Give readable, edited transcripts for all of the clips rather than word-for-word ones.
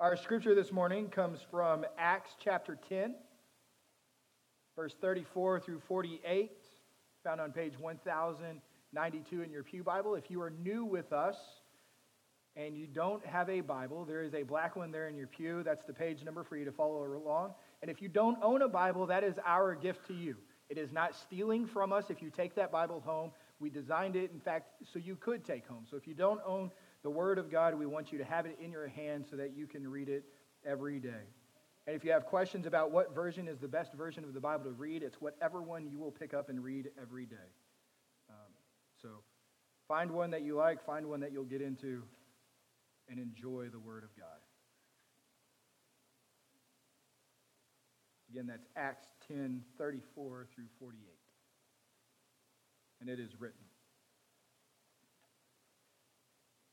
Our scripture this morning comes from Acts chapter 10, verse 34 through 48, found on page 1092 in your pew Bible. If you are new with us and you don't have a Bible, there is a black one there in your pew. That's the page number for you to follow along. And if you don't own a Bible, that is our gift to you. It is not stealing from us if you take that Bible home. We designed it, in fact, so you could take home. So if you don't own the Word of God, we want you to have it in your hand so that you can read it every day. And if you have questions about what version is the best version of the Bible to read, it's whatever one you will pick up and read every day. So find one that you like, find one that you'll get into, and enjoy the Word of God. Again, that's Acts 10, 34 through 48. And it is written.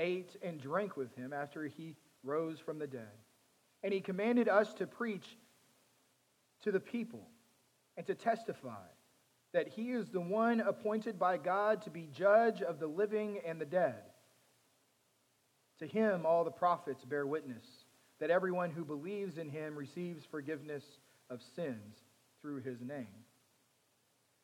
ate and drank with him after he rose from the dead. And he commanded us to preach to the people and to testify that he is the one appointed by God to be judge of the living and the dead. To him all the prophets bear witness that everyone who believes in him receives forgiveness of sins through his name."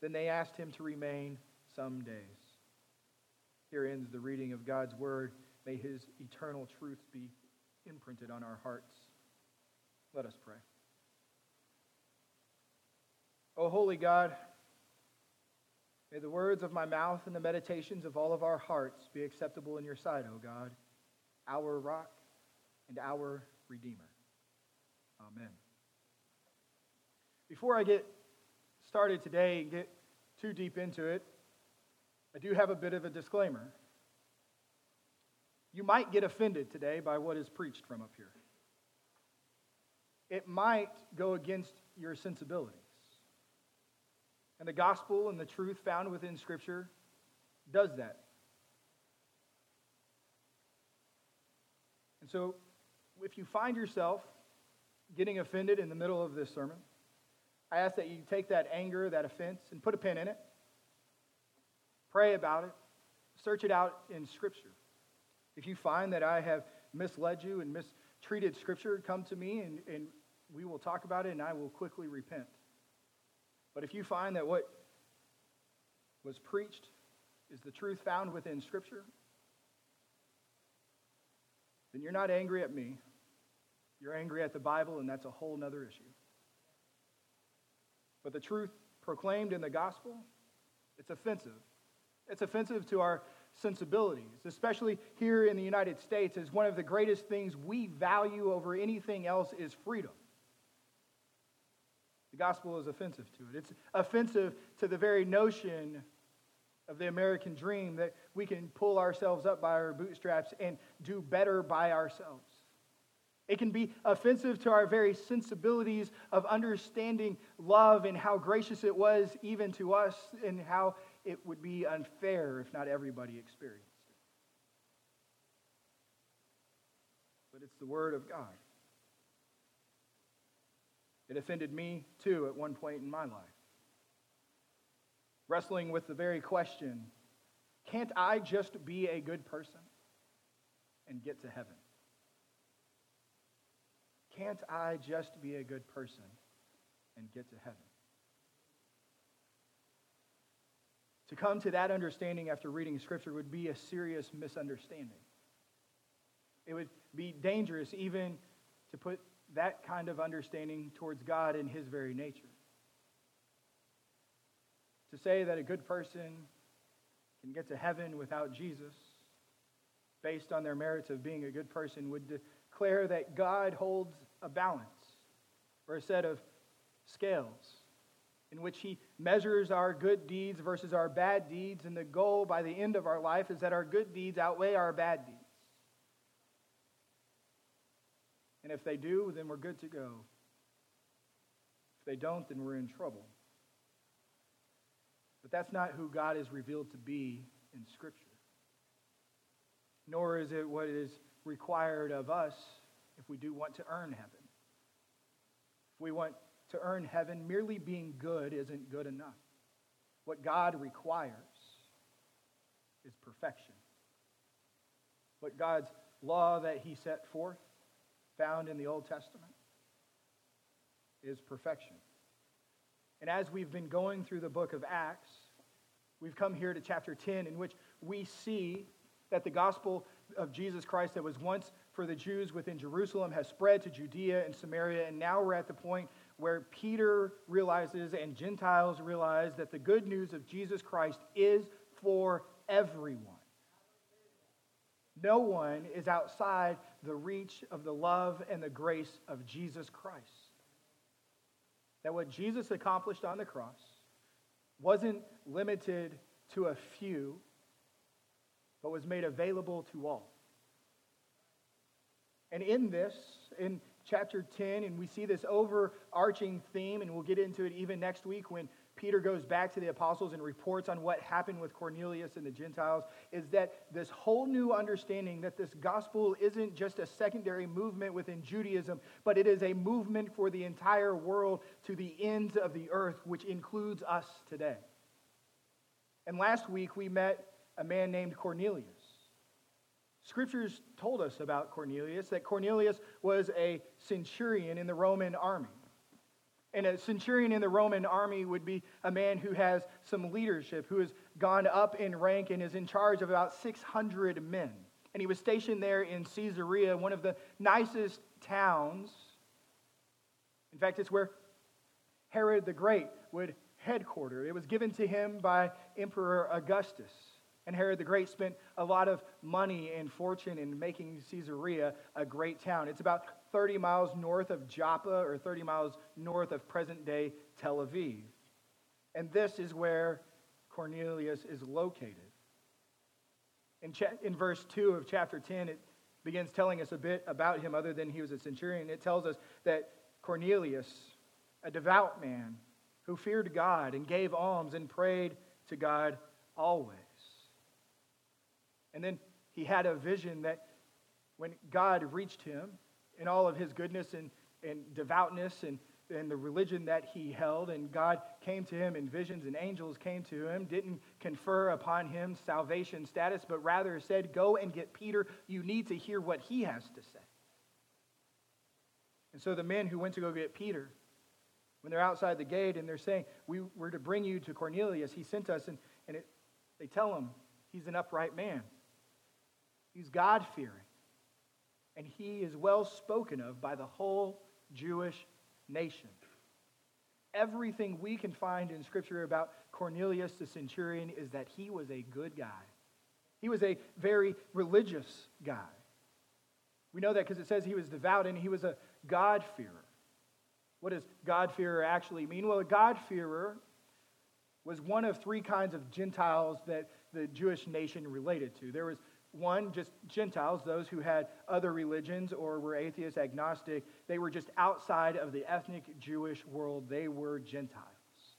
Then they asked him to remain some days. Here ends the reading of God's word. May his eternal truth be imprinted on our hearts. Let us pray. O holy God, may the words of my mouth and the meditations of all of our hearts be acceptable in your sight, O God, our rock and our redeemer. Amen. Before I get started today and get too deep into it, I do have a bit of a disclaimer. You might get offended today by what is preached from up here. It might go against your sensibilities. And the gospel and the truth found within Scripture does that. And so, if you find yourself getting offended in the middle of this sermon, I ask that you take that anger, that offense, and put a pin in it. Pray about it. Search it out in Scripture. If you find that I have misled you and mistreated Scripture, come to me and we will talk about it, and I will quickly repent. But if you find that what was preached is the truth found within Scripture, then you're not angry at me. You're angry at the Bible, and that's a whole nother issue. But the truth proclaimed in the gospel, it's offensive. It's offensive to our sensibilities, especially here in the United States, as one of the greatest things we value over anything else is freedom. The gospel is offensive to it. It's offensive to the very notion of the American dream that we can pull ourselves up by our bootstraps and do better by ourselves. It can be offensive to our very sensibilities of understanding love and how gracious it was even to us and how it would be unfair if not everybody experienced it. But it's the Word of God. It offended me too at one point in my life. Wrestling with the very question, can't I just be a good person and get to heaven? Can't I just be a good person and get to heaven? To come to that understanding after reading Scripture would be a serious misunderstanding. It would be dangerous even to put that kind of understanding towards God in His very nature. To say that a good person can get to heaven without Jesus, based on their merits of being a good person, would declare that God holds a balance or a set of scales in which He measures our good deeds versus our bad deeds, and the goal by the end of our life is that our good deeds outweigh our bad deeds. And if they do, then we're good to go. If they don't, then we're in trouble. But that's not who God is revealed to be in Scripture. Nor is it what is required of us if we do want to earn heaven. If we want to earn heaven, merely being good isn't good enough. What God requires is perfection. What God's law that He set forth, found in the Old Testament, is perfection. And as we've been going through the book of Acts, we've come here to chapter 10, in which we see that the gospel of Jesus Christ that was once for the Jews within Jerusalem has spread to Judea and Samaria, and now we're at the point where Peter realizes and Gentiles realize that the good news of Jesus Christ is for everyone. No one is outside the reach of the love and the grace of Jesus Christ. That what Jesus accomplished on the cross wasn't limited to a few, but was made available to all. And in this, in chapter 10, and we see this overarching theme, and we'll get into it even next week when Peter goes back to the apostles and reports on what happened with Cornelius and the Gentiles, is that this whole new understanding that this gospel isn't just a secondary movement within Judaism, but it is a movement for the entire world to the ends of the earth, which includes us today. And last week we met a man named Cornelius. Scriptures told us about Cornelius, that Cornelius was a centurion in the Roman army. And a centurion in the Roman army would be a man who has some leadership, who has gone up in rank and is in charge of about 600 men. And he was stationed there in Caesarea, one of the nicest towns. In fact, it's where Herod the Great would headquarter. It was given to him by Emperor Augustus. And Herod the Great spent a lot of money and fortune in making Caesarea a great town. It's about 30 miles north of Joppa, or 30 miles north of present-day Tel Aviv. And this is where Cornelius is located. In verse 2 of chapter 10, it begins telling us a bit about him other than he was a centurion. It tells us that Cornelius, a devout man who feared God and gave alms and prayed to God always. And then he had a vision that when God reached him, in all of his goodness and devoutness and the religion that he held, and God came to him in visions and angels came to him, didn't confer upon him salvation status, but rather said, go and get Peter. You need to hear what he has to say. And so the men who went to go get Peter, when they're outside the gate and they're saying, we were to bring you to Cornelius, he sent us, and they tell him he's an upright man. He's God-fearing. And he is well spoken of by the whole Jewish nation. Everything we can find in Scripture about Cornelius the centurion is that he was a good guy. He was a very religious guy. We know that because it says he was devout and he was a God-fearer. What does God-fearer actually mean? Well, a God-fearer was one of three kinds of Gentiles that the Jewish nation related to. There was one, just Gentiles, those who had other religions or were atheist, agnostic. They were just outside of the ethnic Jewish world. They were Gentiles.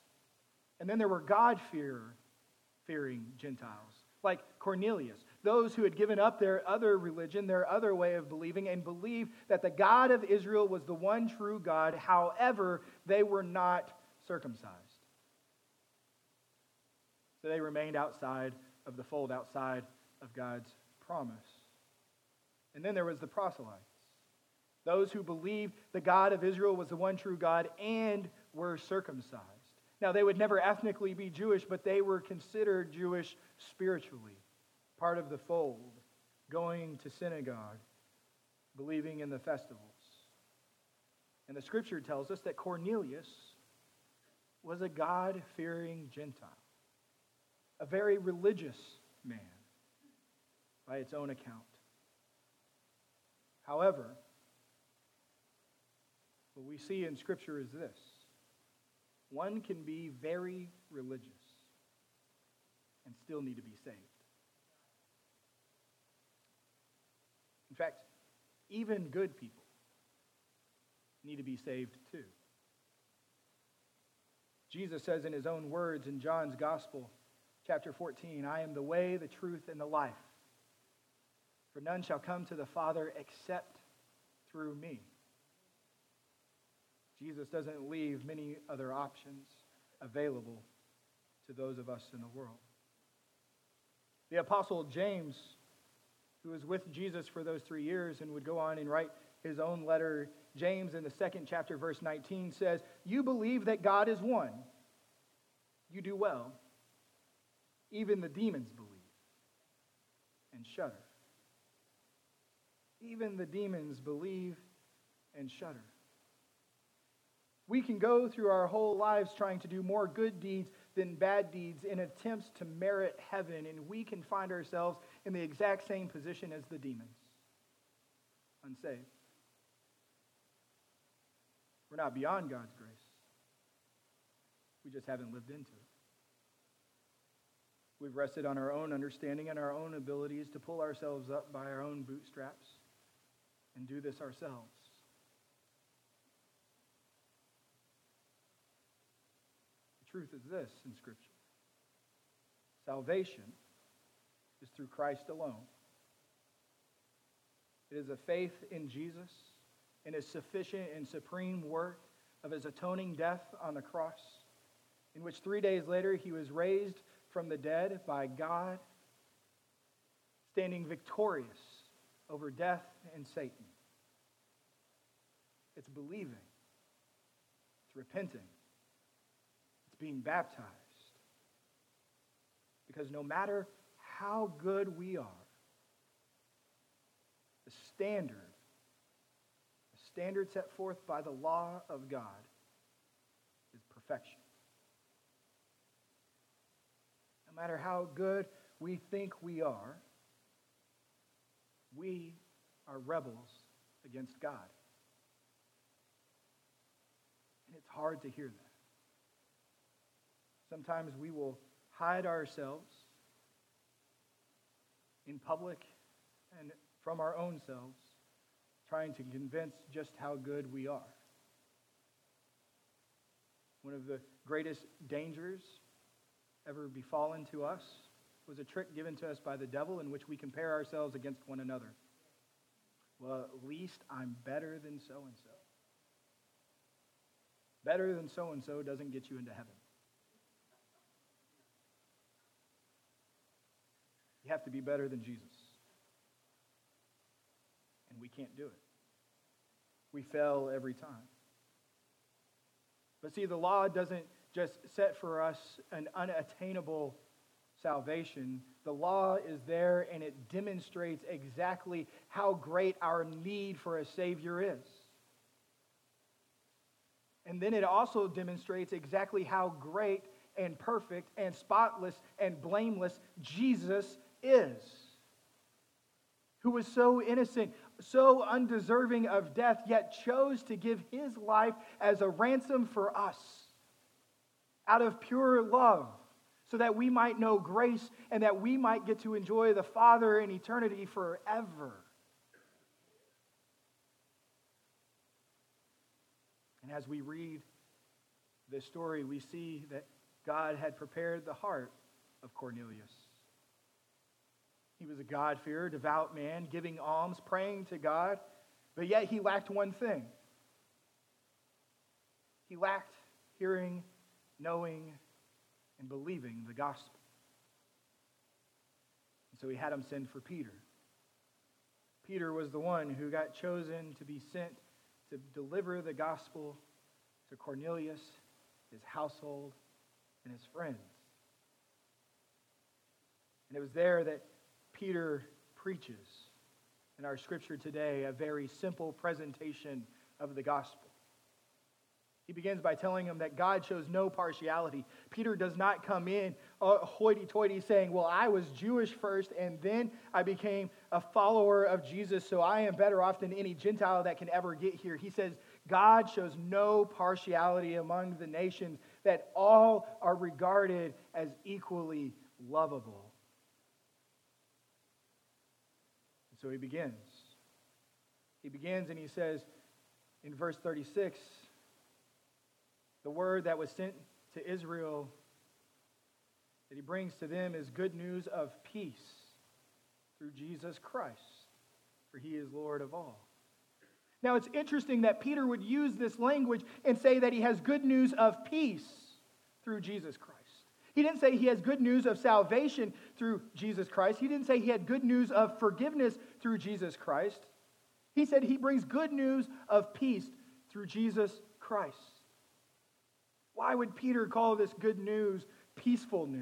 And then there were God-fearing Gentiles, like Cornelius, those who had given up their other religion, their other way of believing, and believed that the God of Israel was the one true God. However, they were not circumcised. So they remained outside of the fold, outside of God's promise. And then there was the proselytes, those who believed the God of Israel was the one true God and were circumcised. Now, they would never ethnically be Jewish, but they were considered Jewish spiritually, part of the fold, going to synagogue, believing in the festivals. And the scripture tells us that Cornelius was a God-fearing Gentile, a very religious man by its own account. However, what we see in Scripture is this: one can be very religious and still need to be saved. In fact, even good people need to be saved too. Jesus says in his own words in John's Gospel, chapter 14, "I am the way, the truth, and the life. For none shall come to the Father except through me." Jesus doesn't leave many other options available to those of us in the world. The Apostle James, who was with Jesus for those 3 years and would go on and write his own letter, James in the 2nd chapter, verse 19 says, "You believe that God is one. You do well. Even the demons believe and shudder." Even the demons believe and shudder. We can go through our whole lives trying to do more good deeds than bad deeds in attempts to merit heaven, and we can find ourselves in the exact same position as the demons, unsaved. We're not beyond God's grace. We just haven't lived into it. We've rested on our own understanding and our own abilities to pull ourselves up by our own bootstraps and do this ourselves. Truth is this in Scripture: salvation is through Christ alone. It is a faith in Jesus and his sufficient and supreme work of his atoning death on the cross, in which 3 days later he was raised from the dead by God, standing victorious over death and Satan. It's believing, it's repenting, being baptized. Because no matter how good we are, the standard set forth by the law of God is perfection. No matter how good we think we are rebels against God. And it's hard to hear that. Sometimes we will hide ourselves in public and from our own selves, trying to convince just how good we are. One of the greatest dangers ever befallen to us was a trick given to us by the devil in which we compare ourselves against one another. Well, at least I'm better than so-and-so. Better than so-and-so doesn't get you into heaven. You have to be better than Jesus. And we can't do it. We fail every time. But see, the law doesn't just set for us an unattainable salvation. The law is there, and it demonstrates exactly how great our need for a Savior is. And then it also demonstrates exactly how great and perfect and spotless and blameless Jesus is, who was so innocent, so undeserving of death, yet chose to give his life as a ransom for us out of pure love, so that we might know grace and that we might get to enjoy the Father in eternity forever. And as we read this story, we see that God had prepared the heart of Cornelius. was a God-fearer, devout man, giving alms, praying to God, but yet he lacked one thing. He lacked hearing, knowing, and believing the gospel. And so he had him send for Peter. Peter was the one who got chosen to be sent to deliver the gospel to Cornelius, his household, and his friends. And it was there that Peter preaches in our scripture today a very simple presentation of the gospel. He begins by telling him that God shows no partiality. Peter does not come in hoity-toity saying, well, I was Jewish first and then I became a follower of Jesus, so I am better off than any Gentile that can ever get here. He says, God shows no partiality among the nations, that all are regarded as equally lovable. And so he begins. He begins and he says in verse 36, the word that was sent to Israel that he brings to them is good news of peace through Jesus Christ, for he is Lord of all. Now it's interesting that Peter would use this language and say that he has good news of peace through Jesus Christ. He didn't say he has good news of salvation through Jesus Christ. He didn't say he had good news of forgiveness through Jesus Christ. He said he brings good news of peace through Jesus Christ. Why would Peter call this good news peaceful news?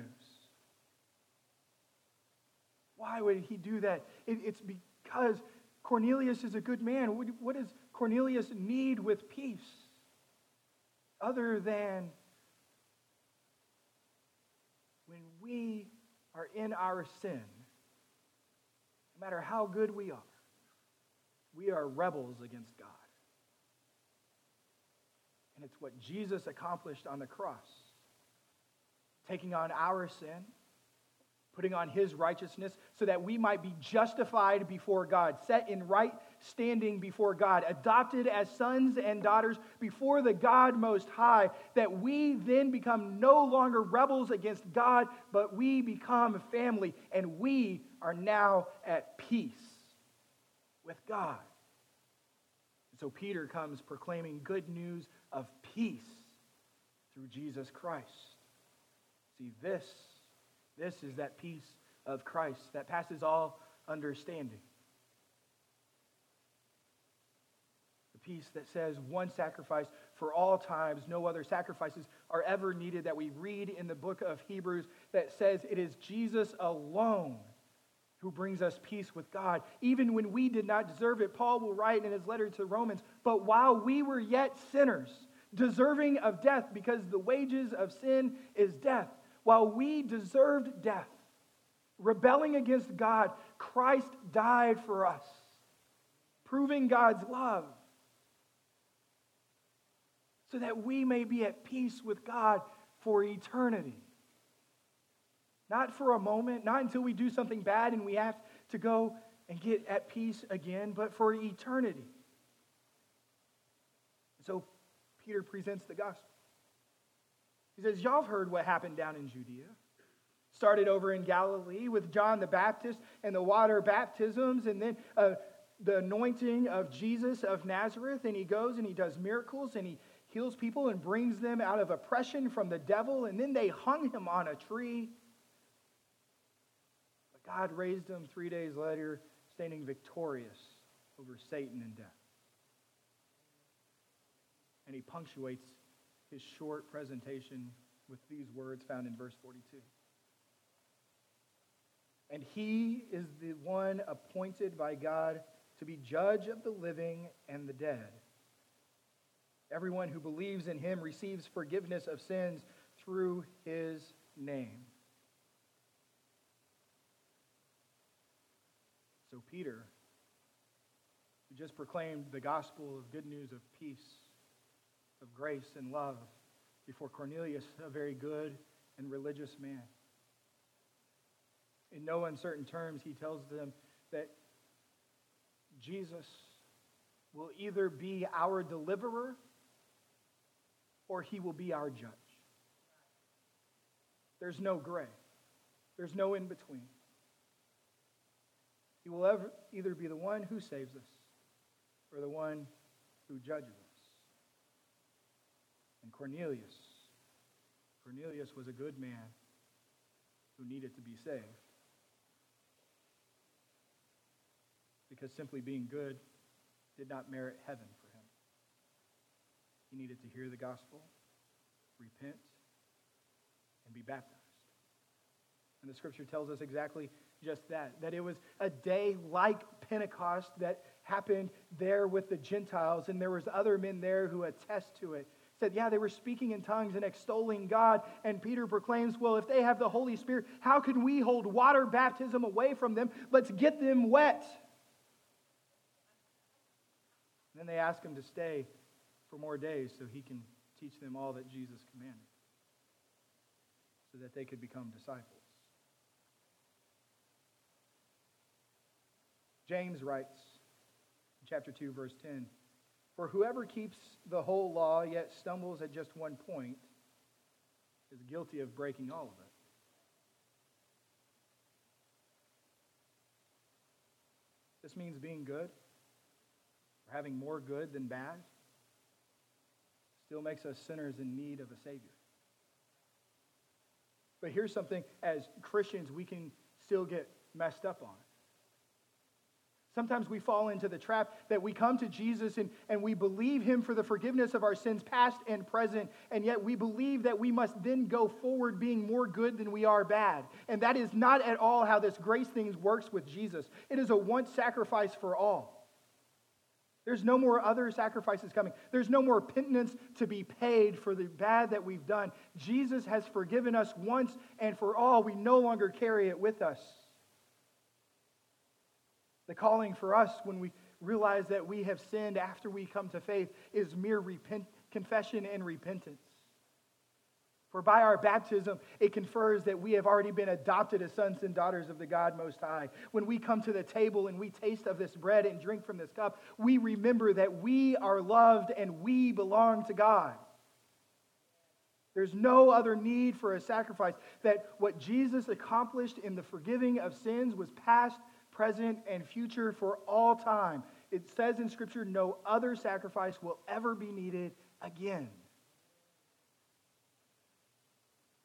Why would he do that? It's because Cornelius is a good man. What does Cornelius need with peace other than when we are in our sin, no matter how good we are rebels against God. And it's what Jesus accomplished on the cross, taking on our sin, putting on his righteousness so that we might be justified before God, set in right standing before God, adopted as sons and daughters before the God Most High, that we then become no longer rebels against God, but we become family, and we are now at peace with God. And so Peter comes proclaiming good news of peace through Jesus Christ. See, this is that peace of Christ that passes all understanding. The peace that says one sacrifice for all times, no other sacrifices are ever needed, that we read in the book of Hebrews, that says it is Jesus alone who brings us peace with God, even when we did not deserve it. Paul will write in his letter to Romans, but while we were yet sinners, deserving of death, because the wages of sin is death, while we deserved death, rebelling against God, Christ died for us, proving God's love, so that we may be at peace with God for eternity. Not for a moment, not until we do something bad and we have to go and get at peace again, but for eternity. So Peter presents the gospel. He says, y'all have heard what happened down in Judea. Started over in Galilee with John the Baptist and the water baptisms, and then the anointing of Jesus of Nazareth. And he goes and he does miracles and he heals people and brings them out of oppression from the devil. And then they hung him on a tree. God raised him 3 days later, standing victorious over Satan and death. And he punctuates his short presentation with these words found in verse 42. And he is the one appointed by God to be judge of the living and the dead. Everyone who believes in him receives forgiveness of sins through his name. So Peter, who just proclaimed the gospel of good news of peace, of grace and love before Cornelius, a very good and religious man. In no uncertain terms, he tells them that Jesus will either be our deliverer or he will be our judge. There's no gray. There's no in between. He will either be the one who saves us or the one who judges us. And Cornelius was a good man who needed to be saved. Because simply being good did not merit heaven for him. He needed to hear the gospel, repent, and be baptized. And the scripture tells us exactly just that it was a day like Pentecost that happened there with the Gentiles, and there was other men there who attest to it. Said, yeah, they were speaking in tongues and extolling God. And Peter proclaims, well, if they have the Holy Spirit, how can we hold water baptism away from them? Let's get them wet. And then they ask him to stay for more days so he can teach them all that Jesus commanded, so that they could become disciples. James writes in chapter 2, verse 10, "For whoever keeps the whole law yet stumbles at just one point is guilty of breaking all of it." This means being good, or having more good than bad, still makes us sinners in need of a Savior. But here's something, as Christians, we can still get messed up on. Sometimes we fall into the trap that we come to Jesus and we believe him for the forgiveness of our sins, past and present, and yet we believe that we must then go forward being more good than we are bad. And that is not at all how this grace thing works with Jesus. It is a once sacrifice for all. There's no more other sacrifices coming. There's no more penance to be paid for the bad that we've done. Jesus has forgiven us once and for all. We no longer carry it with us. The calling for us when we realize that we have sinned after we come to faith is mere confession and repentance. For by our baptism, it confers that we have already been adopted as sons and daughters of the God Most High. When we come to the table and we taste of this bread and drink from this cup, we remember that we are loved and we belong to God. There's no other need for a sacrifice. That what Jesus accomplished in the forgiving of sins was past, present, and future for all time. It says in Scripture, no other sacrifice will ever be needed again.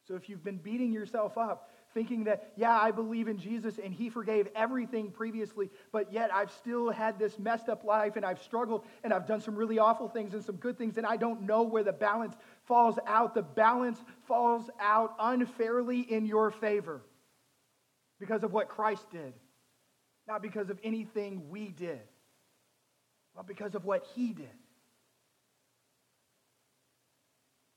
So if you've been beating yourself up, thinking that, yeah, I believe in Jesus and he forgave everything previously, but yet I've still had this messed up life and I've struggled and I've done some really awful things and some good things and I don't know where the balance falls out. The balance falls out unfairly in your favor because of what Christ did. Not because of anything we did, but because of what he did.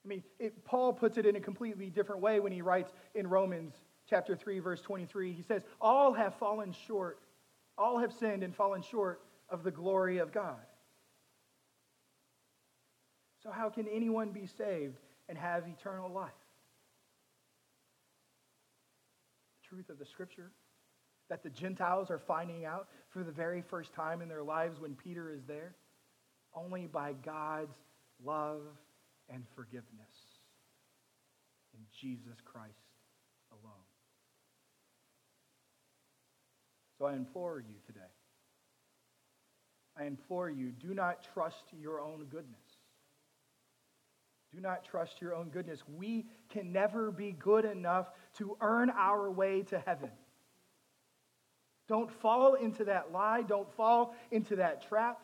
I mean, Paul puts it in a completely different way when he writes in Romans chapter 3, verse 23. He says, all have fallen short. All have sinned and fallen short of the glory of God. So how can anyone be saved and have eternal life? The truth of the Scripture that the Gentiles are finding out for the very first time in their lives when Peter is there? Only by God's love and forgiveness in Jesus Christ alone. So I implore you today. I implore you, do not trust your own goodness. Do not trust your own goodness. We can never be good enough to earn our way to heaven. Don't fall into that lie. Don't fall into that trap.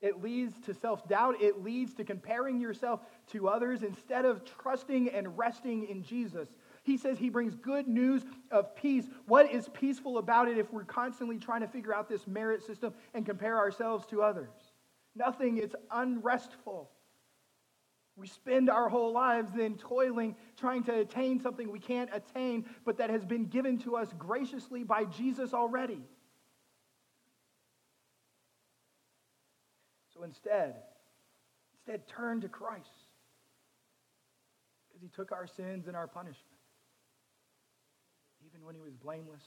It leads to self-doubt. It leads to comparing yourself to others instead of trusting and resting in Jesus. He says he brings good news of peace. What is peaceful about it if we're constantly trying to figure out this merit system and compare ourselves to others? Nothing. It's unrestful. We spend our whole lives then toiling, trying to attain something we can't attain, but that has been given to us graciously by Jesus already. So instead turn to Christ, because he took our sins and our punishment, even when he was blameless,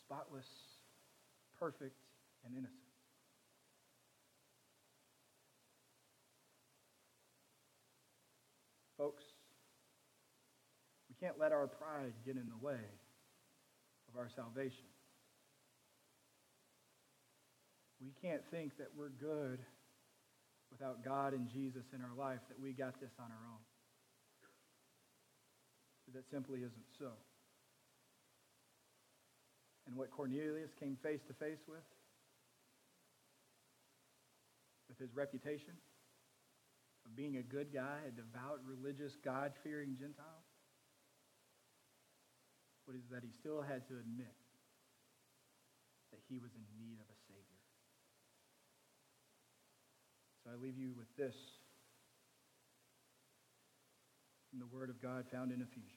spotless, perfect, and innocent. Folks, we can't let our pride get in the way of our salvation. We can't think that we're good without God and Jesus in our life, that we got this on our own. That simply isn't so. And what Cornelius came face to face with his reputation of being a good guy, a devout, religious, God-fearing Gentile, what is that he still had to admit that he was in need of a Savior. So I leave you with this in the Word of God found in Ephesians.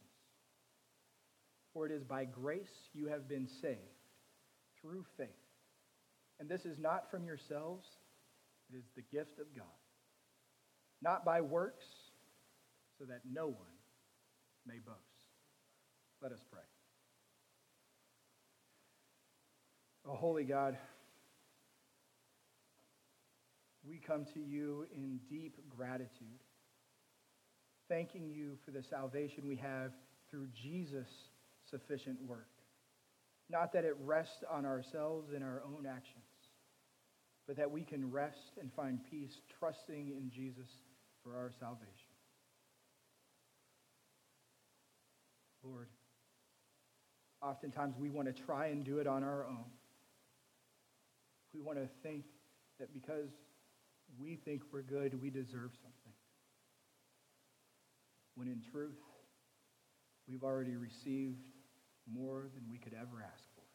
For it is by grace you have been saved through faith. And this is not from yourselves, it is the gift of God. Not by works, so that no one may boast. Let us pray. Oh, holy God, we come to you in deep gratitude, thanking you for the salvation we have through Jesus' sufficient work. Not that it rests on ourselves and our own actions, but that we can rest and find peace trusting in Jesus for our salvation. Lord, oftentimes we want to try and do it on our own. We want to think that because we think we're good, we deserve something. When in truth, we've already received more than we could ever ask for.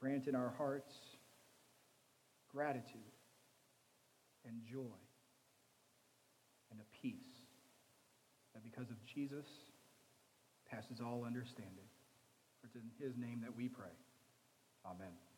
Grant in our hearts gratitude and joy and a peace that because of Jesus passes all understanding. For it's in his name that we pray. Amen.